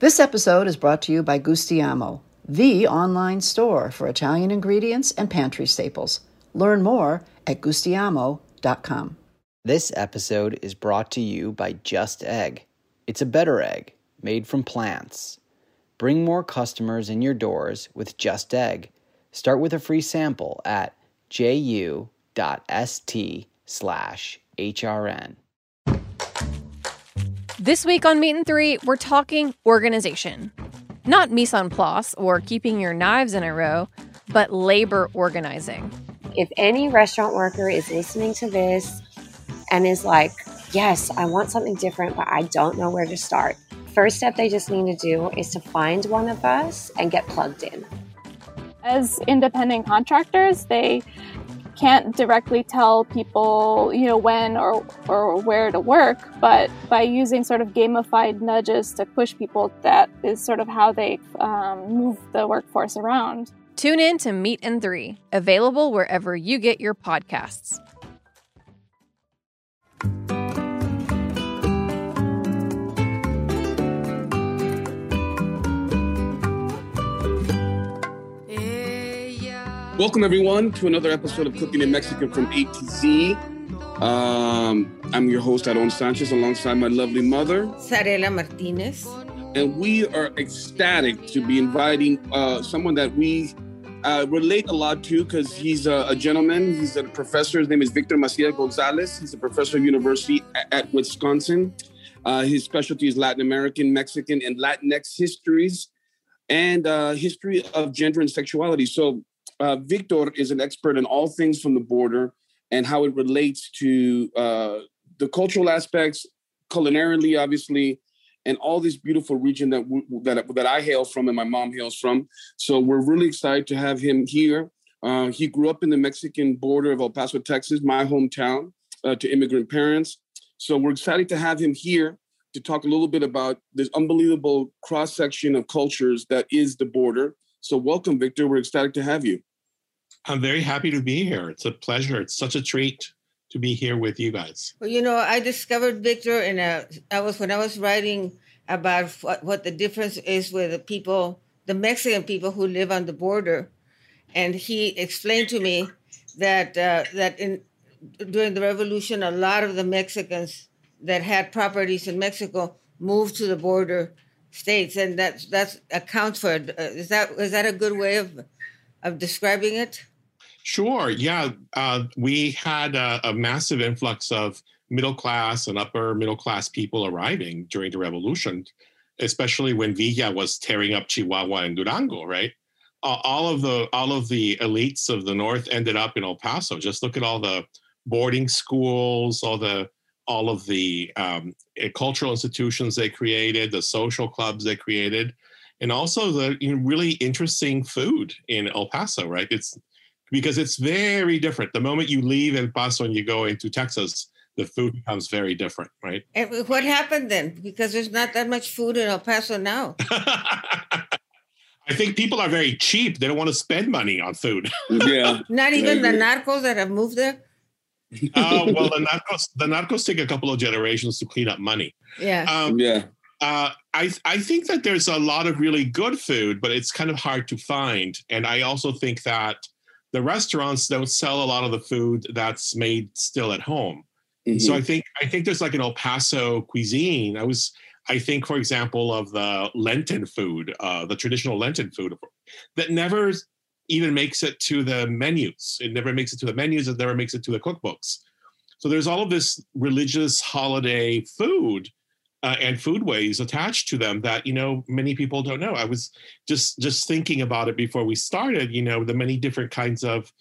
This episode is brought to you by Gustiamo, the online store for Italian ingredients and pantry staples. Learn more at gustiamo.com. This episode is brought to you by Just Egg. It's a better egg, made from plants. Bring more customers in your doors with Just Egg. Start with a free sample at ju.st/hrn. This week on Meat and Three, we're talking organization. Not mise en place or keeping your knives in a row, but labor organizing. If any restaurant worker is listening to this and is like, yes, I want something different, but I don't know where to start. First step they just need to do is to find one of us and get plugged in. As independent contractors, they can't directly tell people, when or where to work, but by using sort of gamified nudges to push people, that is sort of how they move the workforce around. Tune in to Meat and Three, available wherever you get your podcasts. Welcome, everyone, to another episode of Cooking in Mexican from A to Z. I'm your host, Aaron Sanchez, alongside my lovely mother, Zarela Martinez. And we are ecstatic to be inviting someone that we relate a lot to, because he's a gentleman. He's a professor. His name is Victor Maciel Gonzalez. He's a professor of university at Wisconsin. His specialty is Latin American, Mexican, and Latinx histories and history of gender and sexuality. So Victor is an expert in all things from the border and how it relates to the cultural aspects, culinarily, obviously, and all this beautiful region that I hail from and my mom hails from. So we're really excited to have him here. He grew up in the Mexican border of El Paso, Texas, my hometown, to immigrant parents. So we're excited to have him here to talk a little bit about this unbelievable cross-section of cultures that is the border. So welcome, Victor. We're ecstatic to have you. I'm very happy to be here. It's a pleasure. It's such a treat to be here with you guys. Well, I discovered Victor when I was writing about what the difference is with the Mexican people who live on the border. And he explained to me that during the revolution, a lot of the Mexicans that had properties in Mexico moved to the border states. And that's accounts for it. Is that a good way of describing it? Sure. Yeah. We had a massive influx of middle class and upper middle class people arriving during the revolution, especially when Villa was tearing up Chihuahua and Durango, right? All of the elites of the North ended up in El Paso. Just look at all the boarding schools, all of the cultural institutions they created, the social clubs they created, and also the really interesting food in El Paso, right? It's because it's very different. The moment you leave El Paso and you go into Texas, the food becomes very different, right? And what happened then? Because there's not that much food in El Paso now. I think people are very cheap. They don't want to spend money on food. Yeah. Not even the narcos that have moved there? Well, the narcos take a couple of generations to clean up money. Yeah. I think that there's a lot of really good food, but it's kind of hard to find. And I also think that the restaurants don't sell a lot of the food that's made still at home. Mm-hmm. So I think there's like an El Paso cuisine. I think, for example, of the Lenten food, the traditional Lenten food that never even makes it to the menus. It never makes it to the menus. It never makes it to the cookbooks. So there's all of this religious holiday food and foodways attached to them that, many people don't know. I was just thinking about it before we started, the many different kinds of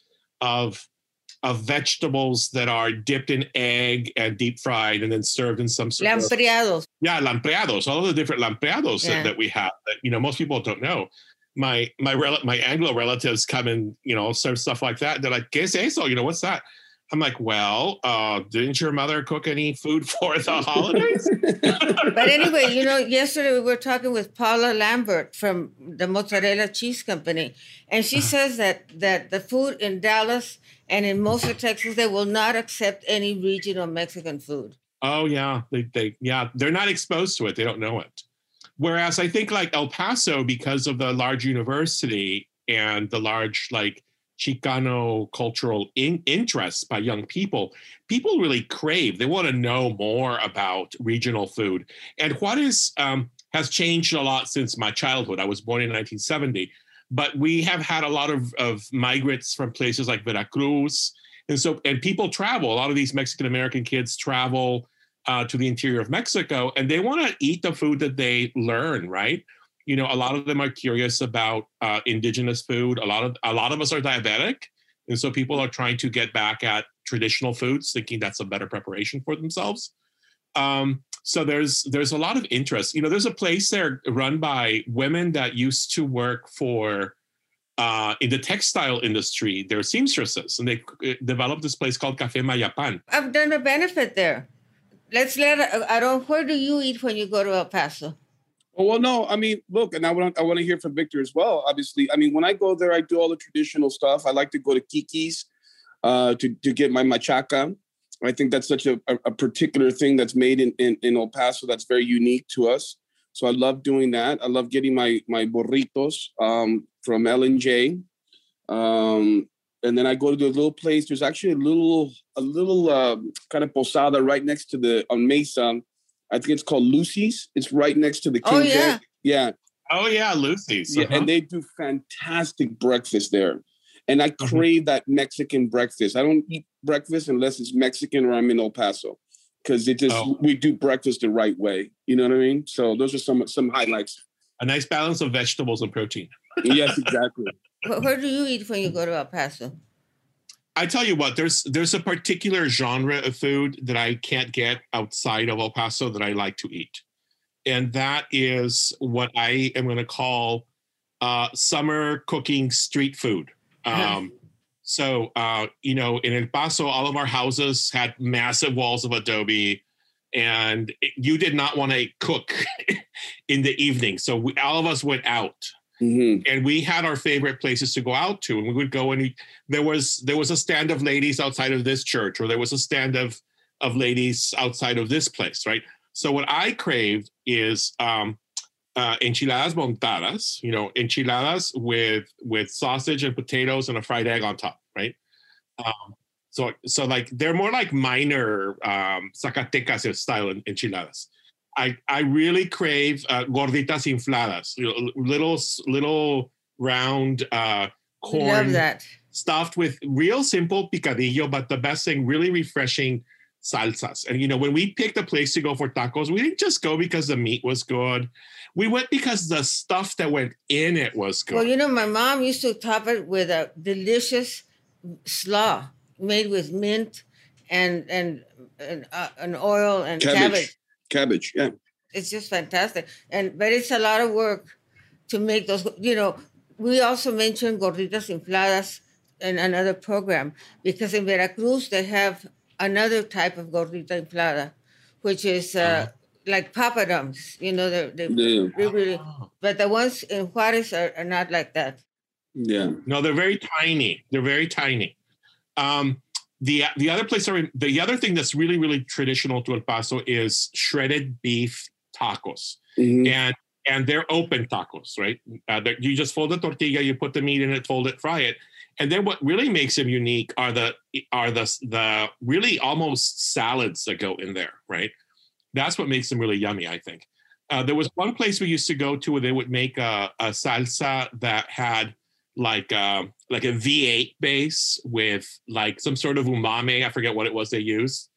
vegetables that are dipped in egg and deep fried and then served in some sort of... Lampreados. Yeah, lampreados. All of the different lampreados that we have that, most people don't know. My Anglo relatives come and, serve stuff like that. They're like, ¿Qué es eso? What's that? I'm like, well, didn't your mother cook any food for the holidays? But anyway, yesterday we were talking with Paula Lambert from the Mozzarella Cheese Company, and she says that the food in Dallas and in most of Texas, they will not accept any regional Mexican food. Oh, yeah. They're not exposed to it. They don't know it. Whereas I think like El Paso, because of the large university and the large like Chicano cultural interests by young people, people really crave, they want to know more about regional food. And Juarez has changed a lot since my childhood. I was born in 1970, but we have had a lot of migrants from places like Veracruz. And people travel, a lot of these Mexican-American kids travel to the interior of Mexico, and they want to eat the food that they learn, right? You know, a lot of them are curious about indigenous food. A lot of us are diabetic, and so people are trying to get back at traditional foods, thinking that's a better preparation for themselves. So there's a lot of interest. You know, there's a place there run by women that used to work for in the textile industry. They're seamstresses, and they developed this place called Café Mayapan. I've done a benefit there. Where do you eat when you go to El Paso? Well, no, I mean, look, and I want to hear from Victor as well, obviously. I mean, when I go there, I do all the traditional stuff. I like to go to Kiki's to get my machaca. I think that's such a particular thing that's made in El Paso that's very unique to us. So I love doing that. I love getting my burritos from L and J. And then I go to a little place. There's actually a little kind of posada right next to on Mesa. I think it's called Lucy's. It's right next to the King Jack. Yeah. Oh yeah, Lucy's. Uh-huh. Yeah, and they do fantastic breakfast there. And I crave that Mexican breakfast. I don't eat breakfast unless it's Mexican or I'm in El Paso, because we do breakfast the right way. You know what I mean? So those are some highlights. A nice balance of vegetables and protein. Yes, exactly. Where do you eat when you go to El Paso? I tell you what, there's a particular genre of food that I can't get outside of El Paso that I like to eat. And that is what I am going to call summer cooking street food. You know, in El Paso, all of our houses had massive walls of adobe, and you did not want to cook in the evening. So all of us went out. Mm-hmm. And we had our favorite places to go out to, and we would go and there was a stand of ladies outside of this church, or there was a stand of ladies outside of this place, right? So what I craved is enchiladas montadas, you know, enchiladas with sausage and potatoes and a fried egg on top, right? So like they're more like minor Zacatecas style enchiladas. I really crave gorditas infladas, you know, little round corn stuffed with real simple picadillo, but the best thing, really refreshing salsas. And, you know, when we picked a place to go for tacos, we didn't just go because the meat was good. We went because the stuff that went in it was good. Well, you know, my mom used to top it with a delicious slaw made with mint and an oil and cabbage. Cabbage, yeah. It's just fantastic. But it's a lot of work to make those, you know. We also mentioned gorditas infladas in another program, because in Veracruz they have another type of gordita inflada, which is like papadums, you know. They really, but the ones in Juarez are not like that. Yeah. No, they're very tiny. They're very tiny. The other place, the other thing that's really, really traditional to El Paso is shredded beef tacos. Mm-hmm. And they're open tacos, right? You just fold the tortilla, you put the meat in it, fold it, fry it. And then what really makes them unique are the really almost salads that go in there, right? That's what makes them really yummy, I think. There was one place we used to go to where they would make a salsa that had like a V8 base with like some sort of umami. I forget what it was they used.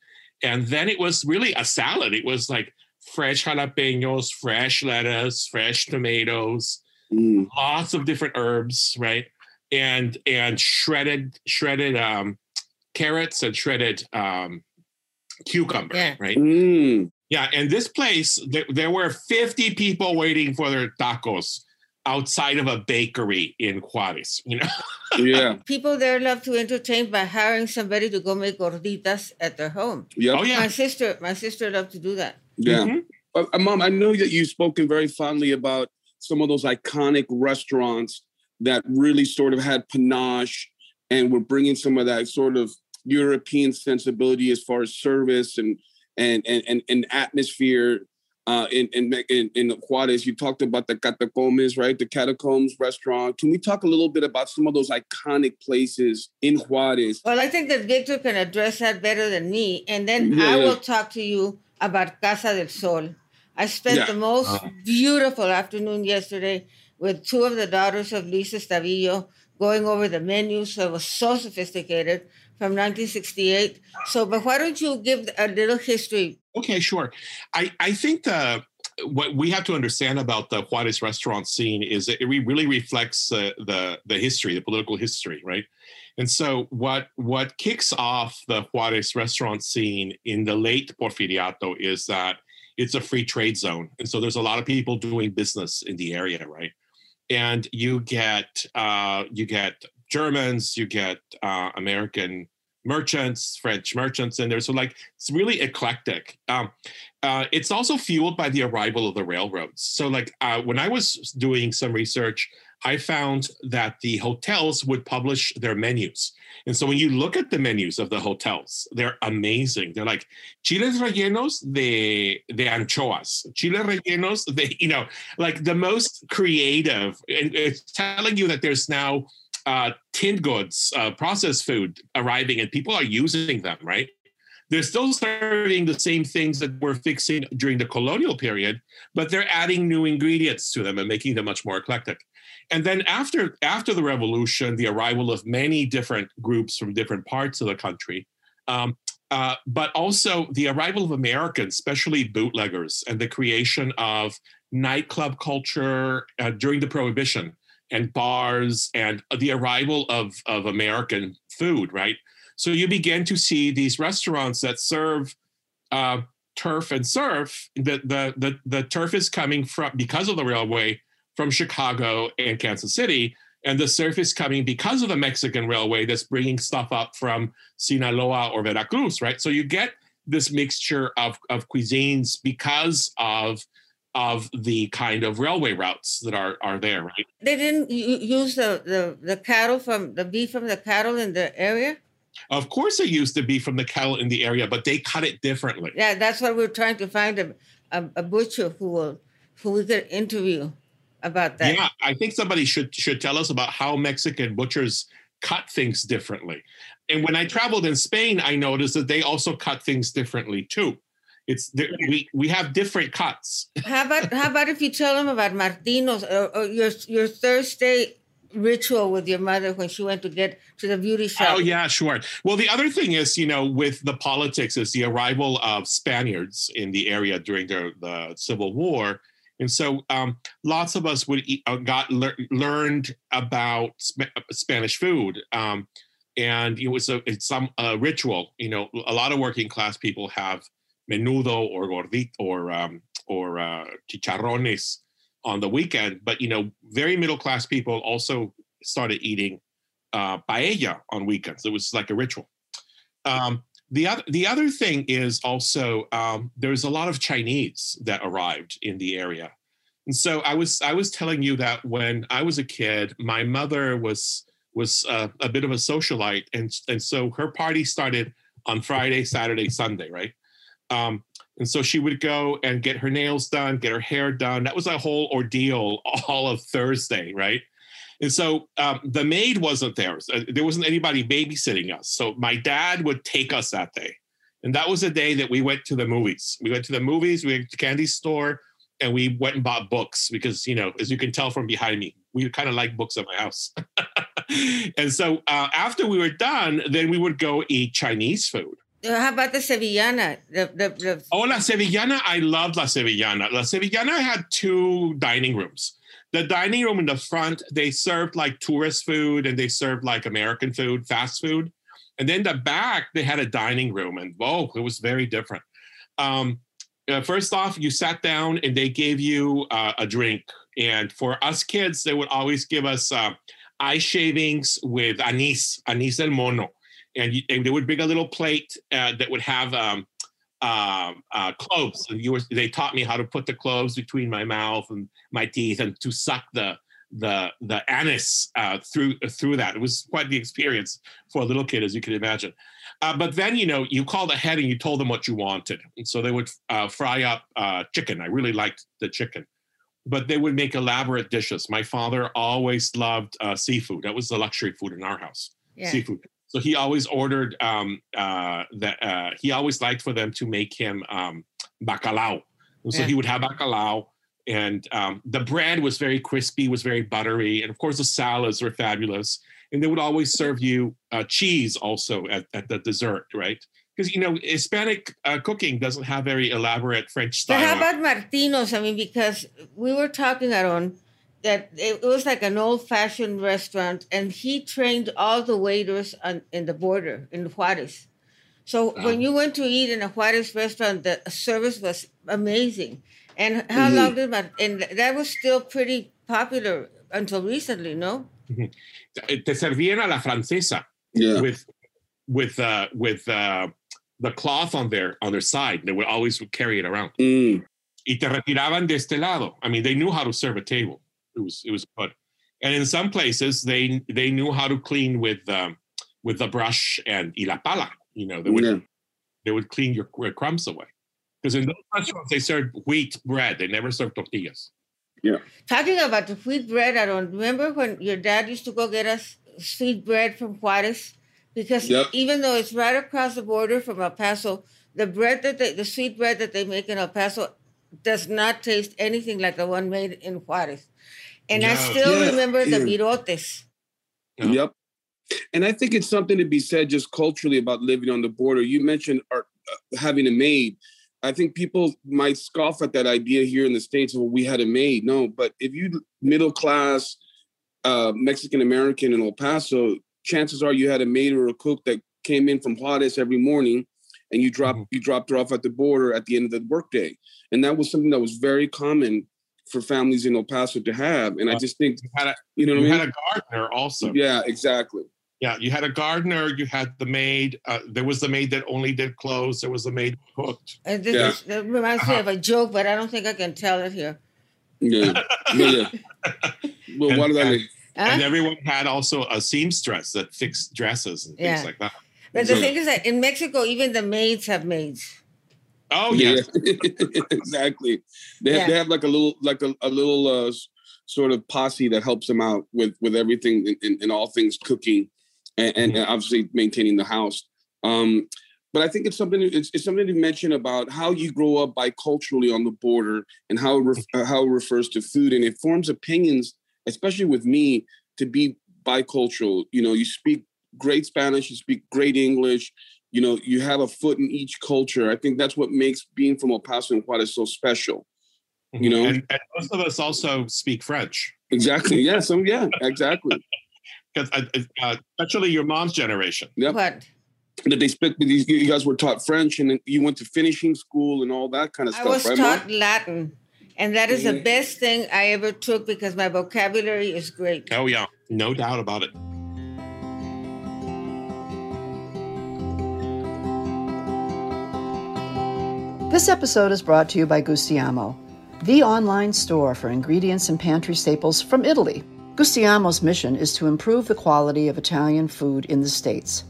And then it was really a salad. It was like fresh jalapenos, fresh lettuce, fresh tomatoes, lots of different herbs, right? And shredded carrots and shredded cucumber, right? Mm. Yeah, and this place, there were 50 people waiting for their tacos outside of a bakery in Juarez, you know? Yeah. People there love to entertain by hiring somebody to go make gorditas at their home. Yep. Oh, yeah. My sister loved to do that. Yeah. Mm-hmm. Mom, I know that you've spoken very fondly about some of those iconic restaurants that really sort of had panache and were bringing some of that sort of European sensibility as far as service and atmosphere. in Juarez. You talked about the Catacombs, right? The Catacombs restaurant. Can we talk a little bit about some of those iconic places in Juarez? Well, I think that Victor can address that better than me. And then I will talk to you about Casa del Sol. I spent the most beautiful afternoon yesterday with two of the daughters of Lisa Stavillo going over the menus. So it was so sophisticated from 1968. So, but why don't you give a little history? Okay, sure. I think what we have to understand about the Juarez restaurant scene is that it really reflects the history, the political history, right? And so what kicks off the Juarez restaurant scene in the late Porfiriato is that it's a free trade zone. And so there's a lot of people doing business in the area, right? And you get Germans, you get American merchants, French merchants in there. So like, it's really eclectic. It's also fueled by the arrival of the railroads. So like when I was doing some research, I found that the hotels would publish their menus. And so when you look at the menus of the hotels, they're amazing. They're like, chiles rellenos de anchoas, chiles rellenos de, you know, like the most creative. And it's telling you that there's now tinned goods, processed food arriving, and people are using them, right? They're still serving the same things that were fixing during the colonial period, but they're adding new ingredients to them and making them much more eclectic. And then after the revolution, the arrival of many different groups from different parts of the country, but also the arrival of Americans, especially bootleggers, and the creation of nightclub culture during the Prohibition, and bars, and the arrival of American food, right? So you begin to see these restaurants that serve turf and surf. The turf is coming from, because of the railway, from Chicago and Kansas City, and the surf is coming because of the Mexican railway that's bringing stuff up from Sinaloa or Veracruz, right? So you get this mixture of cuisines because of the kind of railway routes that are there, right? They didn't use the cattle from the beef from the cattle in the area? Of course they used the beef from the cattle in the area, but they cut it differently. Yeah, that's why we're trying to find a butcher who we could interview about that. Yeah, I think somebody should tell us about how Mexican butchers cut things differently. And when I traveled in Spain, I noticed that they also cut things differently too. We have different cuts. How about if you tell them about Martino's or your Thursday ritual with your mother when she went to get to the beauty shop? Oh yeah, sure. Well, the other thing is, you know, with the politics is the arrival of Spaniards in the area during the Civil War, and so lots of us would learned about Spanish food. And it was it's some ritual. You know, a lot of working class people have menudo or gordito or chicharrones on the weekend, but you know, very middle class people also started eating paella on weekends. It was like a ritual. The other thing is also there's a lot of Chinese that arrived in the area, and so I was telling you that when I was a kid, my mother was a bit of a socialite, and so her party started on Friday, Saturday, Sunday, right? And so she would go and get her nails done, get her hair done. That was a whole ordeal all of Thursday, right? And so the maid wasn't there. There wasn't anybody babysitting us. So my dad would take us that day. And that was the day that we went to the movies. We went to the candy store, and we went and bought books because, you know, as you can tell from behind me, we kind of like books at my house. And so after we were done, then we would go eat Chinese food. How about the Sevillana? La Sevillana, I loved La Sevillana. La Sevillana had two dining rooms. The dining room in the front, they served like tourist food, and they served like American food, fast food. And then the back, they had a dining room, and it was very different. First off, you sat down and they gave you a drink. And for us kids, they would always give us eye shavings with anís del mono. And they would bring a little plate that would have cloves. They taught me how to put the cloves between my mouth and my teeth and to suck the the anise through that. It was quite the experience for a little kid, as you can imagine. But then, you know, you called ahead and you told them what you wanted. And so they would fry up chicken. I really liked the chicken. But they would make elaborate dishes. My father always loved seafood. That was the luxury food in our house, seafood. So he always ordered, he always liked for them to make him bacalao. And so he would have bacalao. And the bread was very crispy, was very buttery. And of course, the salads were fabulous. And they would always serve you cheese also at the dessert, right? Because, you know, Hispanic cooking doesn't have very elaborate French style. But how about Martino's? I mean, because we were talking, Aaron, that it was like an old-fashioned restaurant, and he trained all the waiters in the border, in Juarez. So when you went to eat in a Juarez restaurant, the service was amazing. And how long did and that was still pretty popular until recently, no? Te servían a la francesa with the cloth on their side. They would always carry it around. Y te retiraban de este lado. I mean, they knew how to serve a table. It was good. And in some places, they knew how to clean with the brush and la pala. You know, they would clean your crumbs away. Because in those restaurants, they served wheat bread. They never served tortillas. Yeah. Talking about the wheat bread, I don't remember when your dad used to go get us sweet bread from Juarez. Because even though it's right across the border from El Paso, the sweet bread that they make in El Paso does not taste anything like the one made in Juarez. And I still remember the virotes. Yeah. Yep. And I think it's something to be said just culturally about living on the border. You mentioned having a maid. I think people might scoff at that idea here in the States of we had a maid. No, but if you middle-class Mexican-American in El Paso, chances are you had a maid or a cook that came in from Juarez every morning and you dropped her off at the border at the end of the workday. And that was something that was very common for families in El Paso to have. And I just think, you had a gardener also. Yeah, exactly. Yeah, you had a gardener, you had the maid. There was the maid that only did clothes. There was the maid who cooked. That reminds me of a joke, but I don't think I can tell it here. Yeah. Well, what did I mean? And everyone had also a seamstress that fixed dresses and things like that. But the thing is that in Mexico, even the maids have maids. Oh, yeah. Exactly. They have like a little sort of posse that helps them out with everything and all things cooking. And obviously maintaining the house. But I think it's something to mention about how you grow up biculturally on the border and how it refers to food. And it forms opinions, especially with me, to be bicultural. You know, you speak great Spanish, you speak great English. You know, you have a foot in each culture. I think that's what makes being from El Paso and Juarez so special. You know? And most of us also speak French. Exactly. Yes. Yeah, exactly. Because especially your mom's generation. Yep. What? That they speak. You guys were taught French, and you went to finishing school and all that kind of stuff. I was taught Latin, and that is the best thing I ever took because my vocabulary is great. Oh yeah, no doubt about it. This episode is brought to you by Gustiamo, the online store for ingredients and pantry staples from Italy. Gustiamo's mission is to improve the quality of Italian food in the States.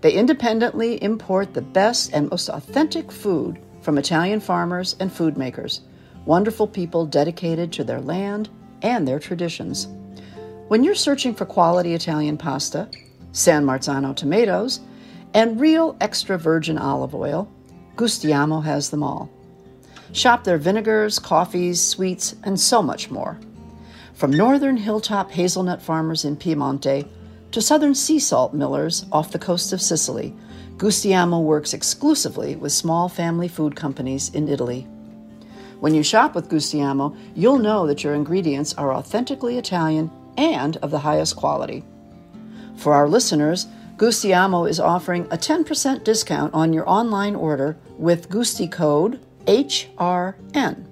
They independently import the best and most authentic food from Italian farmers and food makers, wonderful people dedicated to their land and their traditions. When you're searching for quality Italian pasta, San Marzano tomatoes, and real extra virgin olive oil, Gustiamo has them all. Shop their vinegars, coffees, sweets, and so much more. From northern hilltop hazelnut farmers in Piemonte to southern sea salt millers off the coast of Sicily, Gustiamo works exclusively with small family food companies in Italy. When you shop with Gustiamo, you'll know that your ingredients are authentically Italian and of the highest quality. For our listeners, Gustiamo is offering a 10% discount on your online order with Gusti code HRN.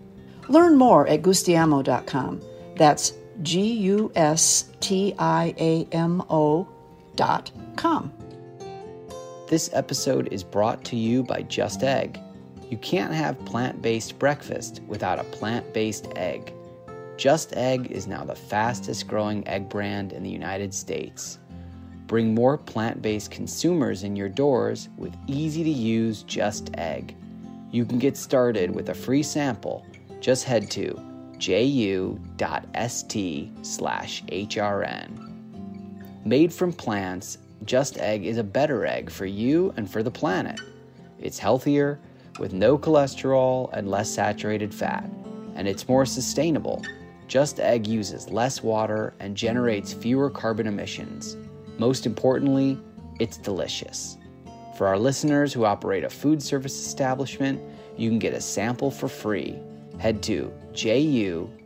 Learn more at gustiamo.com. That's GUSTIAMO.com. This episode is brought to you by Just Egg. You can't have plant-based breakfast without a plant-based egg. Just Egg is now the fastest growing egg brand in the United States. Bring more plant-based consumers in your doors with easy-to-use Just Egg. You can get started with a free sample. Just head to ju.st/hrn. Made from plants, Just Egg is a better egg for you and for the planet. It's healthier, with no cholesterol and less saturated fat, and it's more sustainable. Just Egg uses less water and generates fewer carbon emissions. Most importantly, it's delicious. For our listeners who operate a food service establishment, you can get a sample for free. Head to ju.st/hrn.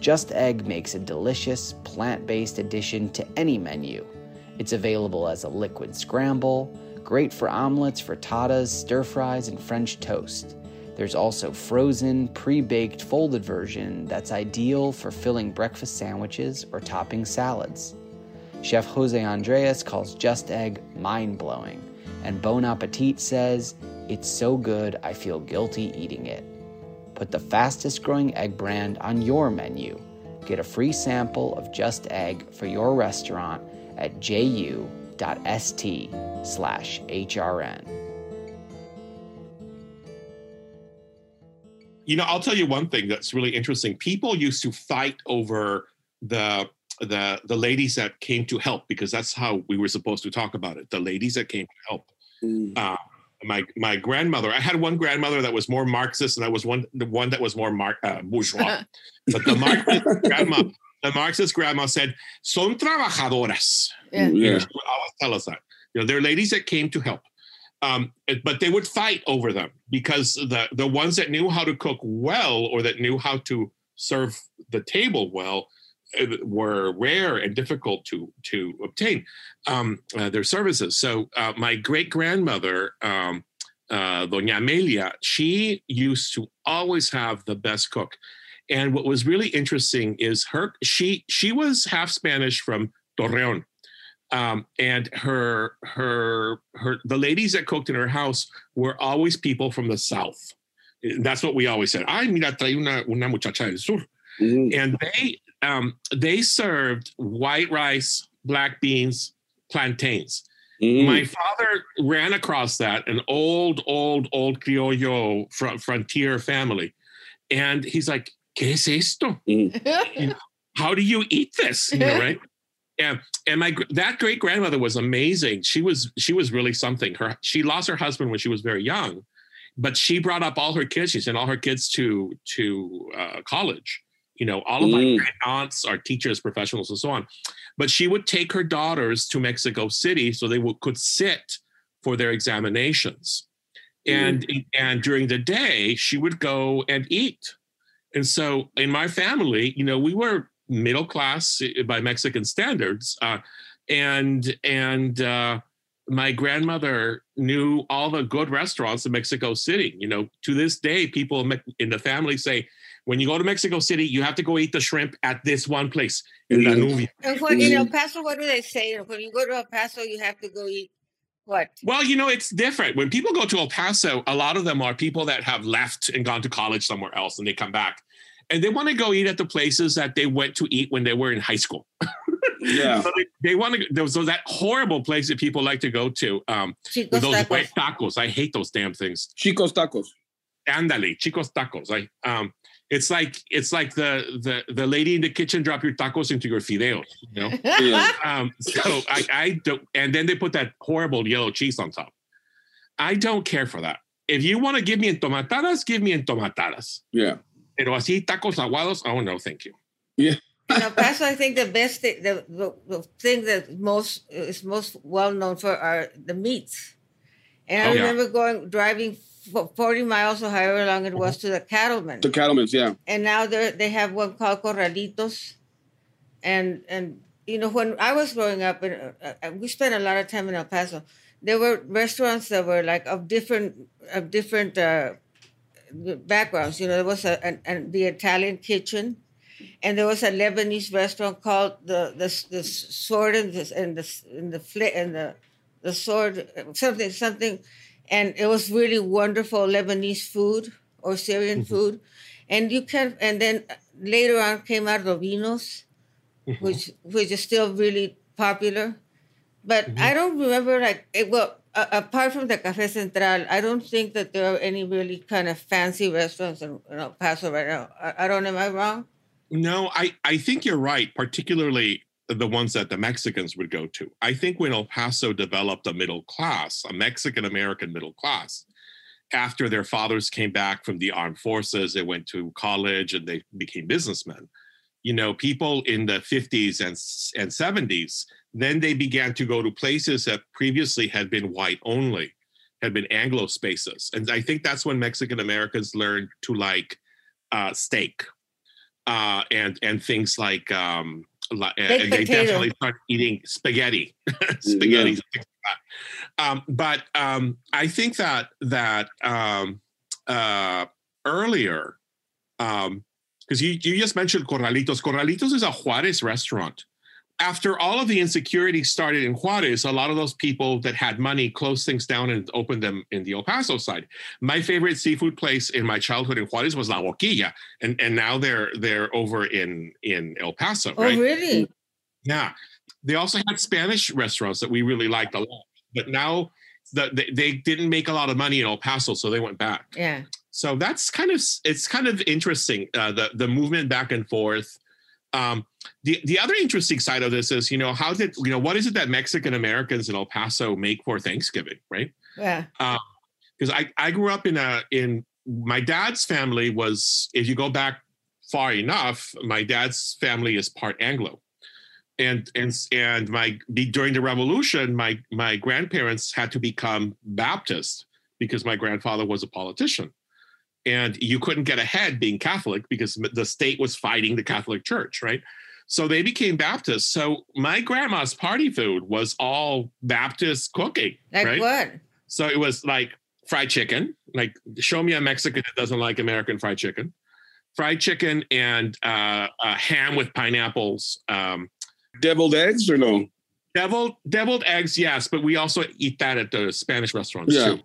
Just Egg makes a delicious plant-based addition to any menu. It's available as a liquid scramble, great for omelets, frittatas, stir-fries, and French toast. There's also frozen, pre-baked, folded version that's ideal for filling breakfast sandwiches or topping salads. Chef Jose Andres calls Just Egg mind-blowing, and Bon Appetit says, "It's so good, I feel guilty eating it." Put the fastest-growing egg brand on your menu. Get a free sample of Just Egg for your restaurant at ju.st/hrn. You know, I'll tell you one thing that's really interesting. People used to fight over the ladies that came to help, because that's how we were supposed to talk about it. The ladies that came to help. My grandmother. I had one grandmother that was more Marxist, and I was the one that was more bourgeois. But the Marxist grandma. The Marxist grandma said, "Son trabajadoras." Yeah. You know, she would always tell us that. You know, they're ladies that came to help. But they would fight over them, because the ones that knew how to cook well, or that knew how to serve the table well, were rare and difficult to obtain their services. So my great-grandmother, Doña Amelia, she used to always have the best cook. And what was really interesting is she was half Spanish from Torreon, and the ladies that cooked in her house were always people from the South. That's what we always said. Ay, mira, trae una muchacha del sur. Mm-hmm. And they served white rice, black beans, plantains. Mm. My father ran across that, an old criollo frontier family, and he's like, ¿Qué es esto? Mm. How do you eat this? You know, right? And that great grandmother was amazing. She was really something. She lost her husband when she was very young, but she brought up all her kids. She sent all her kids to college. You know, all of my great aunts are teachers, professionals, and so on. But she would take her daughters to Mexico City so they could sit for their examinations, and during the day she would go and eat. And so in my family, you know, we were middle class by Mexican standards. And my grandmother knew all the good restaurants in Mexico City. You know, to this day, people in the family say, when you go to Mexico City, you have to go eat the shrimp at this one place in La Nubia. And in El Paso, what do they say? When you go to El Paso, you have to go eat what? Well, you know, it's different. When people go to El Paso, a lot of them are people that have left and gone to college somewhere else, and they come back. And they want to go eat at the places that they went to eat when they were in high school. Yeah. So they want to go. So that horrible place that people like to go to, with those tacos. White tacos. I hate those damn things. Chicos tacos. Andale, chicos tacos. It's like the lady in the kitchen, drop your tacos into your fideos, you know? Yeah. So I don't, and then they put that horrible yellow cheese on top. I don't care for that. If you want to give me entomatadas, give me entomatadas. Yeah. Pero así tacos aguados, oh no, thank you. Yeah. In El Paso, I think the best thing, the thing that is most well known for are the meats. And I remember driving 40 miles or however long it was to the Cattlemen. The Cattlemen, yeah. And now they have one called Corralitos. And you know, when I was growing up, and we spent a lot of time in El Paso, there were restaurants that were like of different backgrounds. You know, there was the Italian kitchen, and there was a Lebanese restaurant called the Sword and the Sword something. And it was really wonderful Lebanese food. or Syrian food. And you can, and then later on came out Robinos, which is still really popular. But I don't remember, like, apart from the Café Central, I don't think that there are any really kind of fancy restaurants in El Paso right now. I don't, am I wrong? No, I think you're right, particularly the ones that the Mexicans would go to. I think when El Paso developed a middle class, a Mexican-American middle class, after their fathers came back from the armed forces, they went to college and they became businessmen. You know, people in the 50s and 70s, then they began to go to places that previously had been white only, had been Anglo spaces. And I think that's when Mexican Americans learned to like steak and things like, and they definitely started eating spaghetti. But I think that earlier, because you just mentioned Corralitos. Corralitos is a Juarez restaurant. After all of the insecurity started in Juarez, a lot of those people that had money closed things down and opened them in the El Paso side. My favorite seafood place in my childhood in Juarez was La Guaquilla, and now they're over in El Paso. Right? Oh, really? Yeah. They also had Spanish restaurants that we really liked a lot, but now they didn't make a lot of money in El Paso, so they went back. Yeah. So that's kind of interesting, the movement back and forth. The other interesting side of this is, you know, how did, you know, what is it that Mexican Americans in El Paso make for Thanksgiving, right? Yeah. Because I grew up in my dad's family was, if you go back far enough, my dad's family is part Anglo, and during the Revolution, my grandparents had to become Baptist because my grandfather was a politician. And you couldn't get ahead being Catholic because the state was fighting the Catholic Church, right? So they became Baptist. So my grandma's party food was all Baptist cooking. Like right? What? So it was like fried chicken. Like, show me a Mexican that doesn't like American fried chicken. Fried chicken and ham with pineapples. Deviled eggs or no? Deviled eggs, yes. But we also eat that at the Spanish restaurants too.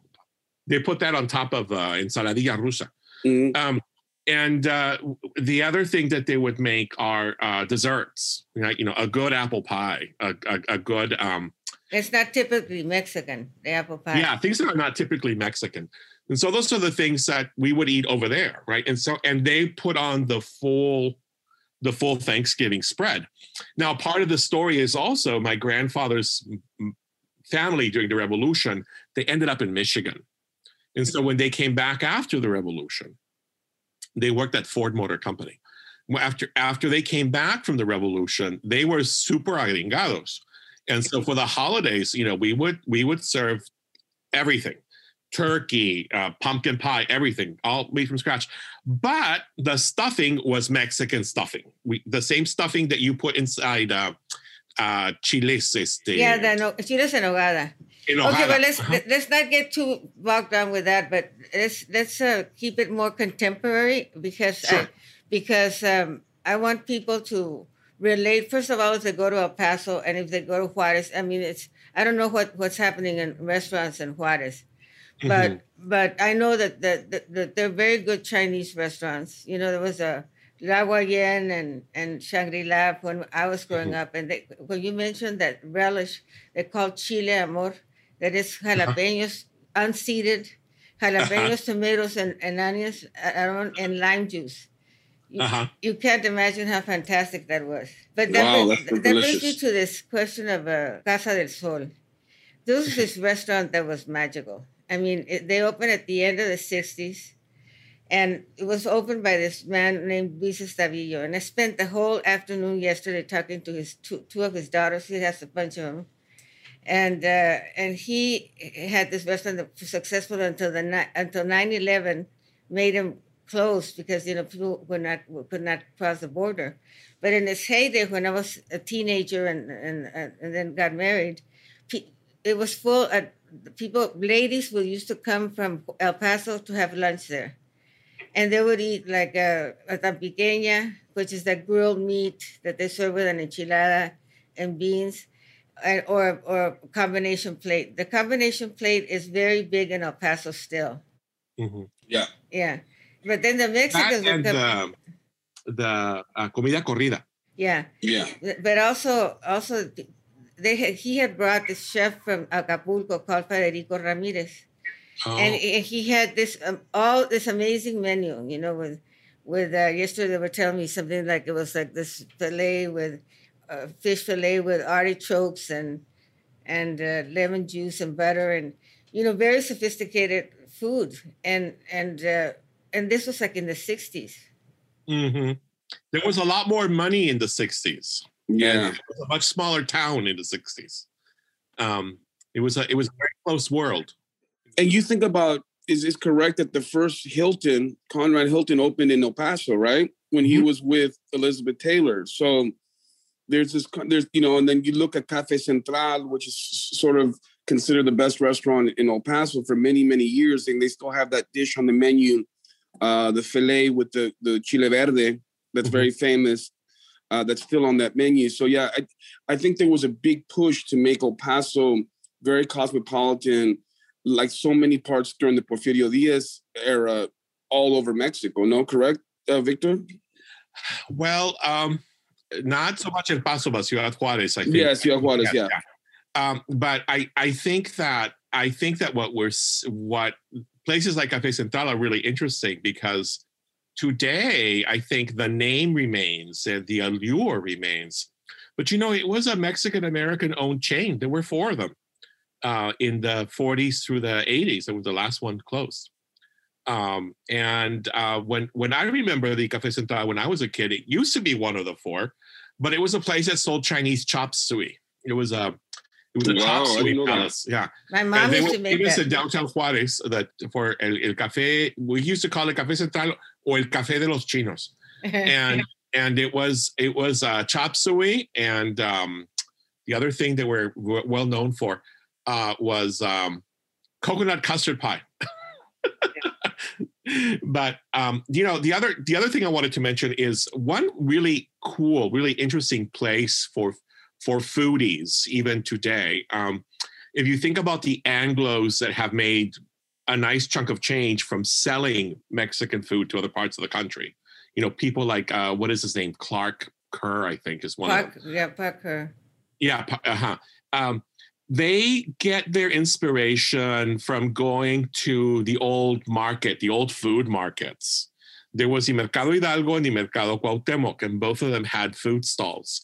They put that on top of ensaladilla rusa. Mm-hmm. And the other thing that they would make are desserts, right? You know, a good apple pie, a good... It's not typically Mexican, the apple pie. Yeah, things that are not typically Mexican. And so those are the things that we would eat over there, right? And they put on the full Thanksgiving spread. Now, part of the story is also my grandfather's family during the Revolution, they ended up in Michigan. And so when they came back after the Revolution, they worked at Ford Motor Company. After they came back from the Revolution, they were super agringados. And so for the holidays, you know, we would serve everything, turkey, pumpkin pie, everything, all made from scratch. But the stuffing was Mexican stuffing. The same stuffing that you put inside chiles. Chiles en hogada. Okay, but let's not get too bogged down with that. But let's keep it more contemporary because I want people to relate. First of all, if they go to El Paso and if they go to Juarez, I mean, I don't know what's happening in restaurants in Juarez, but I know that there are very good Chinese restaurants. You know, there was a La Guayenne and Shangri-La when I was growing up, and when you mentioned that relish, they called Chile Amor. That is jalapenos, unseeded jalapenos, tomatoes, and onions, and lime juice. You can't imagine how fantastic that was. But that brings you to this question of Casa del Sol. This was this restaurant that was magical. I mean, they opened at the end of the 60s, and it was opened by this man named Luis Estavillo. And I spent the whole afternoon yesterday talking to his two of his daughters. He has a bunch of them. And he had this restaurant that was successful until 9/11 made him close because, you know, people could not cross the border. But in its heyday, when I was a teenager and then got married, it was full. Ladies used to come from El Paso to have lunch there, and they would eat like a tampiqueña, which is that grilled meat that they serve with an enchilada and beans. Or combination plate. The combination plate is very big in El Paso still. Yeah. But then the Mexicans that and the comida corrida. Yeah. Yeah. But also he had brought this chef from Acapulco called Federico Ramirez. Oh. And he had this all this amazing menu, you know, with yesterday they were telling me something like it was like this fillet with fish fillet with artichokes and lemon juice and butter and, you know, very sophisticated food. And this was like in the 60s. Mm-hmm. There was a lot more money in the 60s. Yeah. It was a much smaller town in the 60s. It was a very close world. And you think about, is it correct that the first Hilton, Conrad Hilton, opened in El Paso, right? When he was with Elizabeth Taylor. So there's you know, and then you look at Café Central, which is sort of considered the best restaurant in El Paso for many, many years. And they still have that dish on the menu, the filet with the chile verde that's very famous, that's still on that menu. So yeah, I think there was a big push to make El Paso very cosmopolitan, like so many parts during the Porfirio Diaz era all over Mexico. No, correct, Victor? Well, not so much El Paso, but Ciudad Juarez, I think. Yeah, Ciudad Juarez, yeah. But I think that what places like Café Central are really interesting because today, I think the name remains and the allure remains. But, you know, it was a Mexican-American-owned chain. There were four of them. In the 40s through the 80s, that was the last one closed. When I remember the Café Central when I was a kid, it used to be one of the four, but it was a place that sold Chinese chop suey. It was a chop suey palace. Yeah, my mom used to make that. In downtown Juarez, that for el café, we used to call it Café Central or el café de los chinos, and it was chop suey, and the other thing that we're well known for. Was coconut custard pie. But, you know, the other thing I wanted to mention is one really cool, really interesting place for foodies, even today. If you think about the Anglos that have made a nice chunk of change from selling Mexican food to other parts of the country, you know, people like, what is his name? Clark Kerr, I think is one of them. Yeah, Clark Kerr. Yeah, uh-huh. They get their inspiration from going to the old market, the old food markets. There was the Mercado Hidalgo and the Mercado Cuauhtemoc, and both of them had food stalls.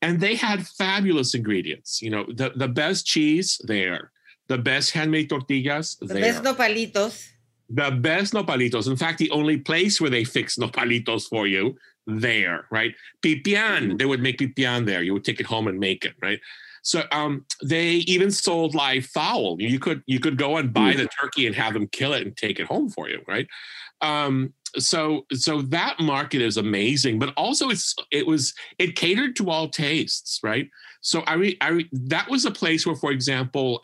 And they had fabulous ingredients. You know, the best cheese there, the best handmade tortillas there. The best nopalitos. The best nopalitos. In fact, the only place where they fix nopalitos for you, there, right? Pipián, they would make pipián there. You would take it home and make it, right? So they even sold live fowl. You could go and buy the turkey and have them kill it and take it home for you, right? So that market is amazing, but also it catered to all tastes, right? So that was a place where, for example,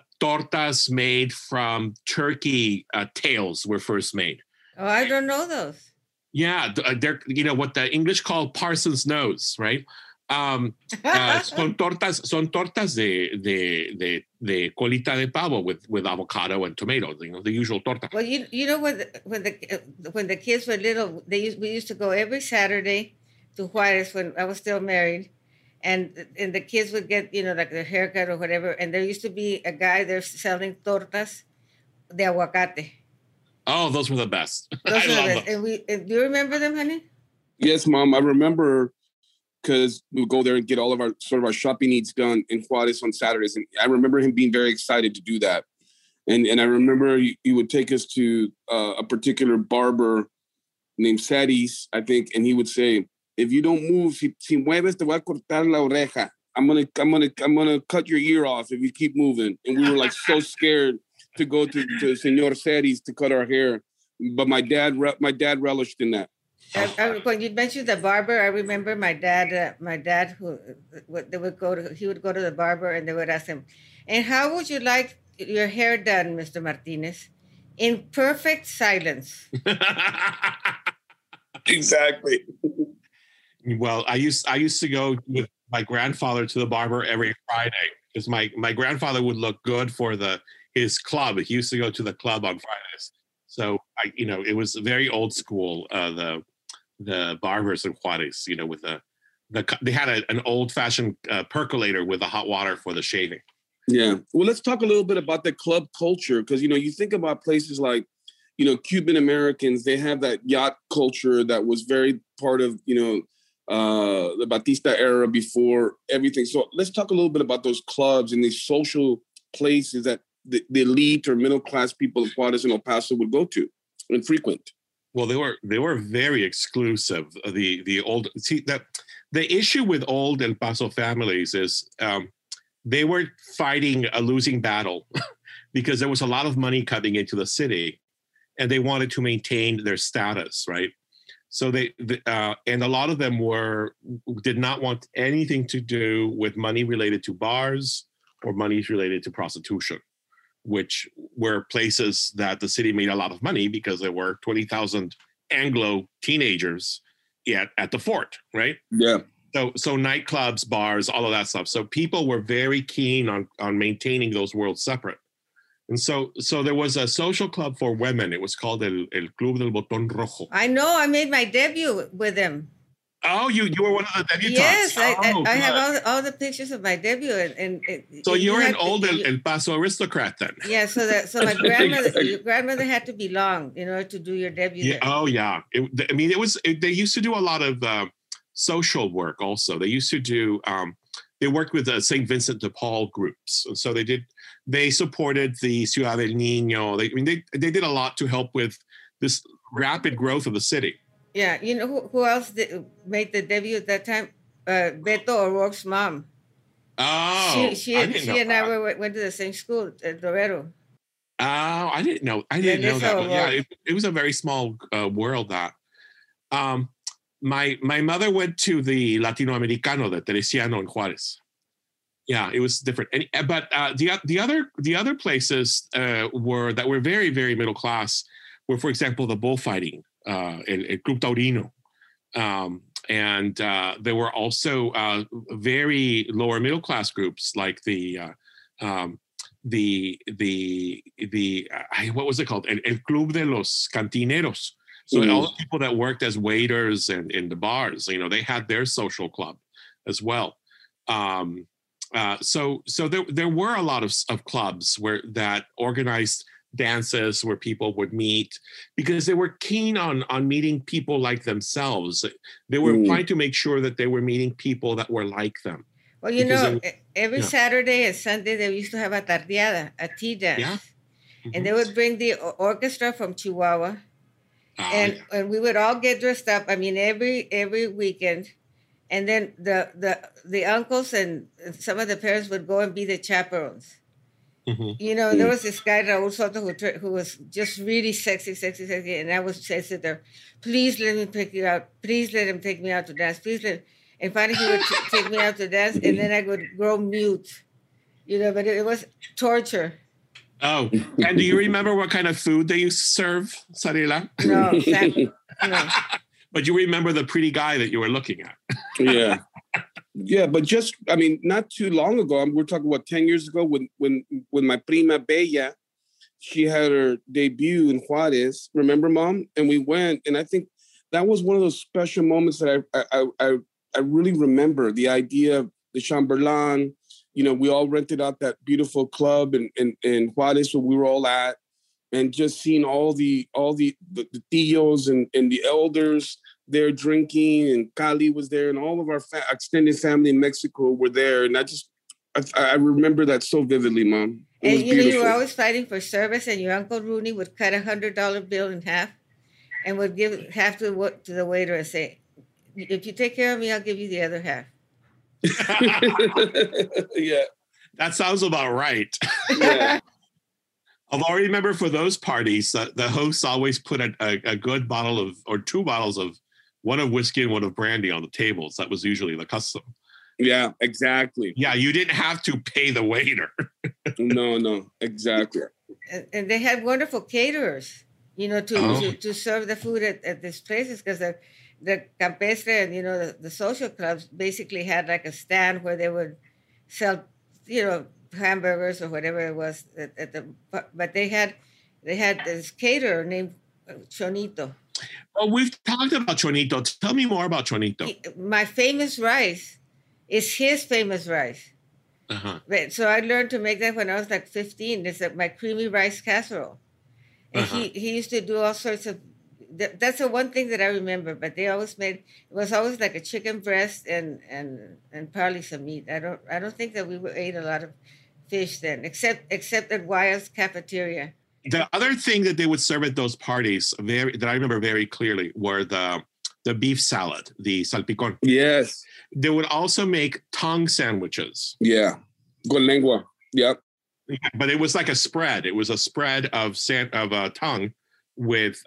tortas made from turkey tails were first made. Oh, I don't know those. Yeah, they're, you know, what the English call parson's nose, right? Son tortas de colita de pavo with avocado and tomatoes, you know, the usual torta. Well, you know, when the kids were little, we used to go every Saturday to Juarez when I was still married, and the kids would get, you know, like their haircut or whatever, and there used to be a guy there selling tortas de aguacate. Oh, those were the best. I love them. And do you remember them, honey? Yes, Mom, I remember. Because we would go there and get all of our sort of our shopping needs done in Juarez on Saturdays. And I remember him being very excited to do that. And I remember he would take us to a particular barber named Sadis, I think. And he would say, if you don't move, si mueves, te voy a cortar la oreja. I'm gonna cut your ear off if you keep moving. And we were like so scared to go to Señor Sadis to cut our hair. But my dad relished in that. When you mentioned the barber, I remember my dad he would go to the barber and they would ask him, and how would you like your hair done, Mr. Martinez? In perfect silence. Exactly. Well, I used to go with my grandfather to the barber every Friday because my grandfather would look good for his club. He used to go to the club on Fridays. So I, you know, it was very old school. The barbers in Juarez, you know, with they had an old fashioned percolator with the hot water for the shaving. Yeah. Well, let's talk a little bit about the club culture, because, you know, you think about places like, you know, Cuban Americans, they have that yacht culture that was very part of, you know, the Batista era before everything. So let's talk a little bit about those clubs and these social places that the elite or middle class people of Juarez and El Paso would go to and frequent. Well, they were very exclusive. The issue with old El Paso families is they were fighting a losing battle because there was a lot of money coming into the city, and they wanted to maintain their status, right? So and a lot of them did not want anything to do with money related to bars or money related to prostitution, which were places that the city made a lot of money because there were 20,000 Anglo teenagers at the fort, right? Yeah. So nightclubs, bars, all of that stuff. So people were very keen on maintaining those worlds separate. And so there was a social club for women. It was called El Club del Botón Rojo. I know. I made my debut with them. Oh, you were one of the debutantes. Yes, I have all the pictures of my debut. So you're an old El Paso aristocrat then. Yeah. So my grandmother, exactly. Your grandmother had to be long in order to do your debut. Yeah, oh yeah. They used to do a lot of social work. Also, they used to do. They worked with the St. Vincent de Paul groups. And so they supported the Ciudad del Niño. They did a lot to help with this rapid growth of the city. Yeah. You know who else made the debut at that time? Beto O'Rourke's mom. Oh. She and I went to the same school at Loreto. Oh, I didn't know. I didn't know that. Yeah, it was a very small world that. My mother went to the Latinoamericano, the Teresiano in Juarez. Yeah, it was different. But the other places that were very, very middle class were, for example, the bullfighting, El Club Taurino. And there were also very lower middle class groups like what was it called? El Club de los Cantineros. So all the people that worked as waiters and in the bars, you know, they had their social club as well. So there were a lot of clubs that organized dances where people would meet because they were keen on meeting people like themselves. They were trying to make sure that they were meeting people that were like them. Well, you know, every Saturday and Sunday they used to have a tardeada, a tea dance. Yeah. Mm-hmm. And they would bring the orchestra from Chihuahua. And we would all get dressed up. I mean, every weekend, and then the uncles and some of the parents would go and be the chaperones. Mm-hmm. You know, there was this guy Raúl Soto who was just really sexy, and I would say, "Sit there, please let me pick you out. Please let him take me out to dance. Please let." And finally, he would take me out to dance, and then I would grow mute. You know, but it was torture. Oh, and do you remember what kind of food they used to serve, Zarela? No, exactly. No. But you remember the pretty guy that you were looking at. Yeah. Yeah, but just, I mean, not too long ago, we're talking about 10 years ago when my prima Bella, she had her debut in Juarez. Remember, Mom? And we went, and I think that was one of those special moments that I really remember, the idea of the Chamberlain. You know, we all rented out that beautiful club in Juarez where we were all at, and just seeing all the tios and the elders there drinking, and Cali was there, and all of our extended family in Mexico were there. And I remember that so vividly, Mom. And you know, you were always fighting for service, and your Uncle Rooney would cut $100 bill in half and would give half to the waiter and say, "If you take care of me, I'll give you the other half." Yeah, that sounds about right. Yeah. Although I remember for those parties, the hosts always put a good bottle or two bottles of one of whiskey and one of brandy on the tables. That was usually the custom. Yeah, exactly. Yeah, you didn't have to pay the waiter. No, exactly. And they had wonderful caterers, you know, to serve the food at these places because they're. The Campestre and, you know, the social clubs basically had like a stand where they would sell, you know, hamburgers or whatever it was. But they had They had this caterer named Juanito. Oh, we've talked about Juanito. Tell me more about Juanito. My famous rice is his famous rice. Uh-huh. So I learned to make that when I was like 15. It's like my creamy rice casserole. And uh-huh. he used to do all sorts of, that's the one thing that I remember, but they always made, it was always like a chicken breast and probably some meat. I don't think that we ate a lot of fish then, except at Juarez cafeteria. The other thing that they would serve at those parties, that I remember very clearly, were the beef salad, the salpicón. Yes. They would also make tongue sandwiches. Yeah. Con lengua. Yep. Yeah, but it was like a spread. It was a spread of tongue with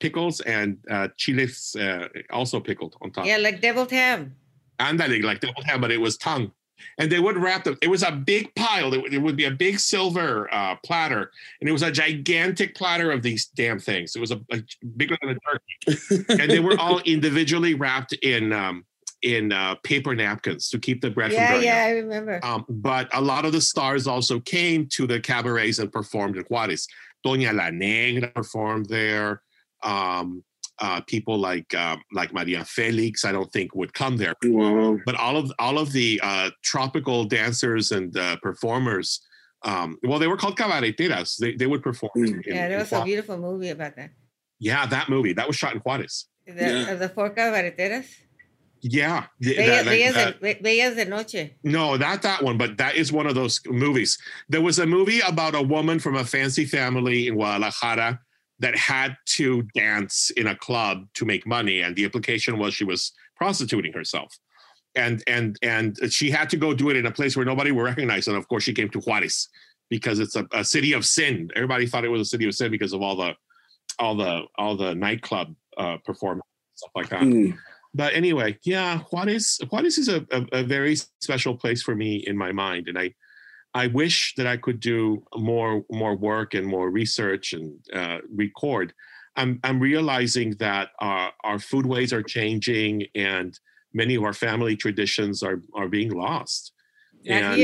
pickles and chiles, also pickled on top. Yeah, like deviled ham. Andale, like deviled ham, but it was tongue. And they would wrap them. It was a big pile. It would be a big silver platter. And it was a gigantic platter of these damn things. It was a bigger than a turkey. And they were all individually wrapped in paper napkins to keep the bread from burning. Yeah, I remember. But a lot of the stars also came to the cabarets and performed in Juarez. Doña La Negra performed there. People like Maria Felix, I don't think would come there. Wow. But all of the tropical dancers and performers, they were called cabareteras. They would perform. Mm. There was a beautiful movie about that. Yeah, that movie that was shot in Juarez. The four cabareteras. Yeah, Bellas de Noche. No, not that one, but that is one of those movies. There was a movie about a woman from a fancy family in Guadalajara that had to dance in a club to make money. And the implication was she was prostituting herself. And she had to go do it in a place where nobody would recognize. And of course she came to Juarez because it's a city of sin. Everybody thought it was a city of sin because of all the nightclub performances, stuff like that. Mm. But anyway, yeah, Juarez is a very special place for me in my mind. And I wish that I could do more work and more research and record. I'm realizing that our foodways are changing and many of our family traditions are being lost. And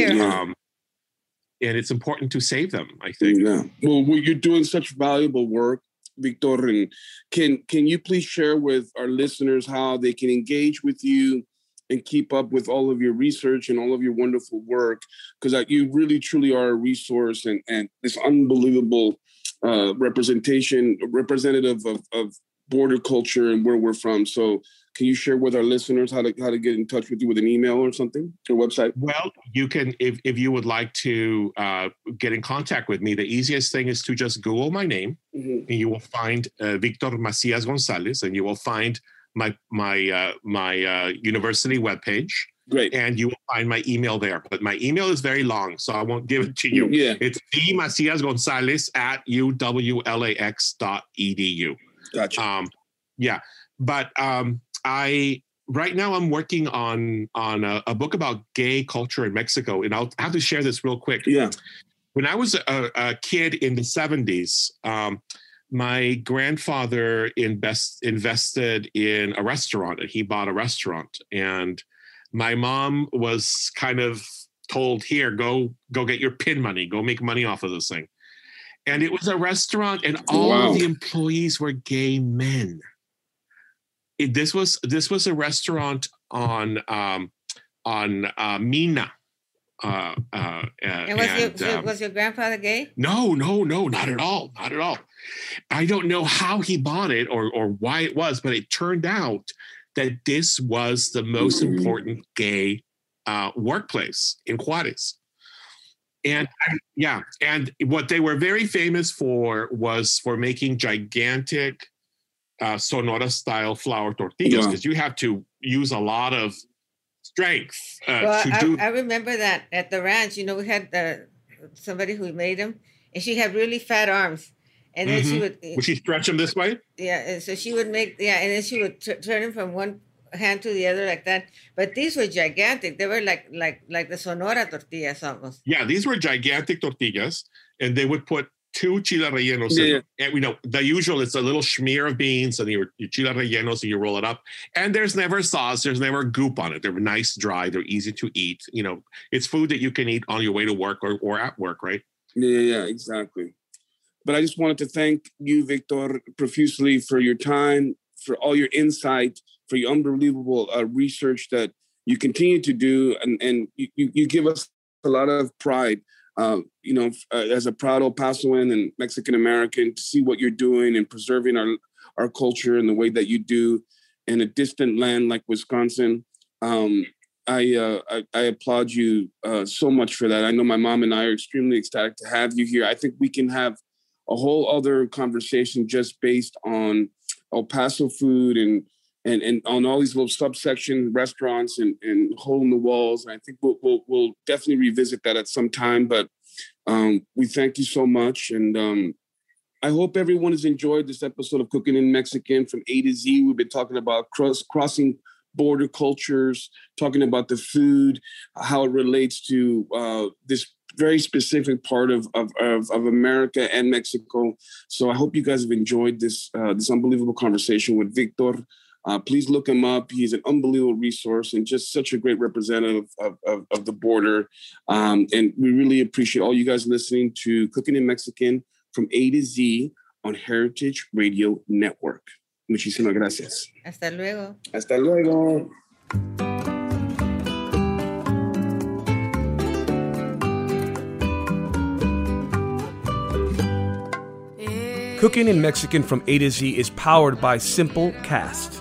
it's important to save them, I think. Yeah. Well, you're doing such valuable work, Victor. And can you please share with our listeners how they can engage with you and keep up with all of your research and all of your wonderful work, because you really, truly are a resource and this unbelievable representative of border culture and where we're from. So can you share with our listeners how to get in touch with you with an email or something, your website? Well, you can, if you would like to get in contact with me, the easiest thing is to just Google my name, mm-hmm. and you will find Victor Maciel Gonzalez, and you will find my university webpage. Great. And you will find my email there. But my email is very long, so I won't give it to you. Yeah. It's vmaciasgonzalez@uwlax.edu. Gotcha. I right now I'm working on a book about gay culture in Mexico, and I'll have to share this real quick. Yeah. When I was a kid in the 70s, my grandfather invested in a restaurant, and he bought a restaurant. And my mom was kind of told, here, go get your pin money. Go make money off of this thing. And it was a restaurant, and all of the employees were gay men. This was a restaurant on Mina. And was your grandfather gay? No, not at all. I don't know how he bought it or why it was, but it turned out that this was the most important gay workplace in Juarez. And what they were very famous for was for making gigantic Sonora-style flour tortillas, because you have to use a lot of strength to do. I remember that at the ranch, we had somebody who made them, and she had really fat arms, and then she would she stretch them this way? Yeah, and so she would make and then she would turn them from one hand to the other like that. But these were gigantic. They were like the Sonora tortillas almost. Yeah, these were gigantic tortillas, and they would put 2 chile rellenos in. And the usual, it's a little schmear of beans and your chile rellenos, and you roll it up. And there's never sauce. There's never goop on it. They're nice, dry. They're easy to eat. It's food that you can eat on your way to work or at work, right? Yeah, exactly. But I just wanted to thank you, Victor, profusely for your time, for all your insight, for your unbelievable research that you continue to do. And you give us a lot of pride, as a proud El Pasoan and Mexican-American, to see what you're doing and preserving our culture in the way that you do in a distant land like Wisconsin. I applaud you so much for that. I know my mom and I are extremely ecstatic to have you here. I think we can have a whole other conversation just based on El Paso food and on all these little subsection restaurants and hole in the walls. And I think we'll definitely revisit that at some time. But we thank you so much. And I hope everyone has enjoyed this episode of Cooking in Mexican from A to Z. We've been talking about crossing border cultures, talking about the food, how it relates to this very specific part of America and Mexico. So I hope you guys have enjoyed this unbelievable conversation with Victor. Please look him up. He's an unbelievable resource and just such a great representative of the border. And we really appreciate all you guys listening to Cooking in Mexican from A to Z on Heritage Radio Network. Muchísimas gracias. Hasta luego. Hasta luego. Cooking in Mexican from A to Z is powered by Simple Cast.